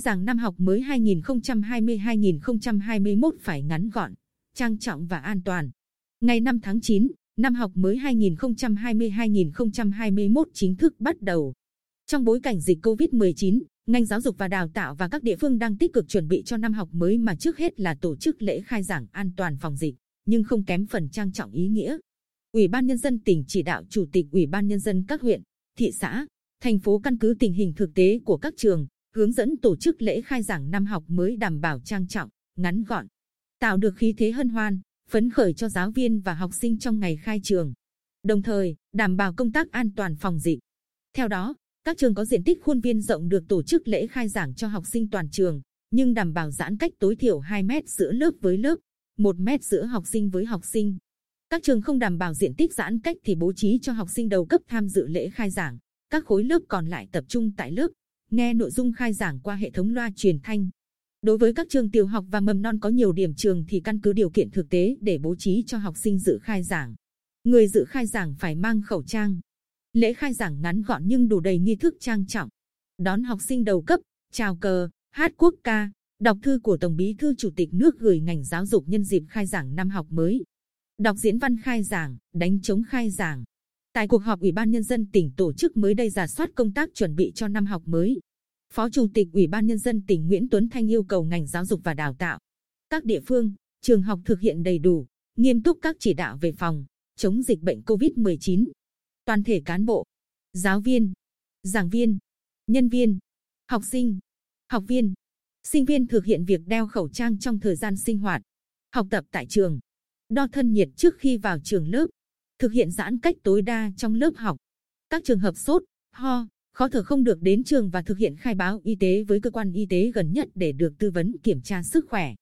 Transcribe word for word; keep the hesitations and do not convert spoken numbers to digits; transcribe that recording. e rằng năm học mới hai nghìn không trăm hai mươi hai nghìn không trăm hai mươi mốt phải ngắn gọn, trang trọng và an toàn. Ngày năm tháng chín, năm học mới hai nghìn không trăm hai mươi hai nghìn không trăm hai mươi mốt chính thức bắt đầu. Trong bối cảnh dịch covid mười chín, ngành giáo dục và đào tạo và các địa phương đang tích cực chuẩn bị cho năm học mới, mà trước hết là tổ chức lễ khai giảng an toàn phòng dịch, nhưng không kém phần trang trọng ý nghĩa. Ủy ban Nhân dân tỉnh chỉ đạo Chủ tịch Ủy ban Nhân dân các huyện, thị xã, thành phố căn cứ tình hình thực tế của các trường, hướng dẫn tổ chức lễ khai giảng năm học mới đảm bảo trang trọng, ngắn gọn, tạo được khí thế hân hoan, phấn khởi cho giáo viên và học sinh trong ngày khai trường, đồng thời đảm bảo công tác an toàn phòng dịch. Theo đó, các trường có diện tích khuôn viên rộng được tổ chức lễ khai giảng cho học sinh toàn trường, nhưng đảm bảo giãn cách tối thiểu hai mét giữa lớp với lớp, một mét giữa học sinh với học sinh. Các trường không đảm bảo diện tích giãn cách thì bố trí cho học sinh đầu cấp tham dự lễ khai giảng, các khối lớp còn lại tập trung tại lớp, nghe nội dung khai giảng qua hệ thống loa truyền thanh. Đối với các trường tiểu học và mầm non có nhiều điểm trường thì căn cứ điều kiện thực tế để bố trí cho học sinh dự khai giảng. Người dự khai giảng phải mang khẩu trang. Lễ khai giảng ngắn gọn nhưng đủ đầy nghi thức trang trọng. Đón học sinh đầu cấp, chào cờ, hát quốc ca, đọc thư của Tổng Bí thư Chủ tịch nước gửi ngành giáo dục nhân dịp khai giảng năm học mới. Đọc diễn văn khai giảng, đánh trống khai giảng. Tại cuộc họp Ủy ban Nhân dân tỉnh tổ chức mới đây rà soát công tác chuẩn bị cho năm học mới, Phó Chủ tịch Ủy ban Nhân dân tỉnh Nguyễn Tuấn Thanh yêu cầu ngành giáo dục và đào tạo, các địa phương, trường học thực hiện đầy đủ, nghiêm túc các chỉ đạo về phòng, chống dịch bệnh covid mười chín. Toàn thể cán bộ, giáo viên, giảng viên, nhân viên, học sinh, học viên, sinh viên thực hiện việc đeo khẩu trang trong thời gian sinh hoạt, học tập tại trường, đo thân nhiệt trước khi vào trường lớp, thực hiện giãn cách tối đa trong lớp học. Các trường hợp sốt, ho, khó thở không được đến trường và thực hiện khai báo y tế với cơ quan y tế gần nhất để được tư vấn, kiểm tra sức khỏe.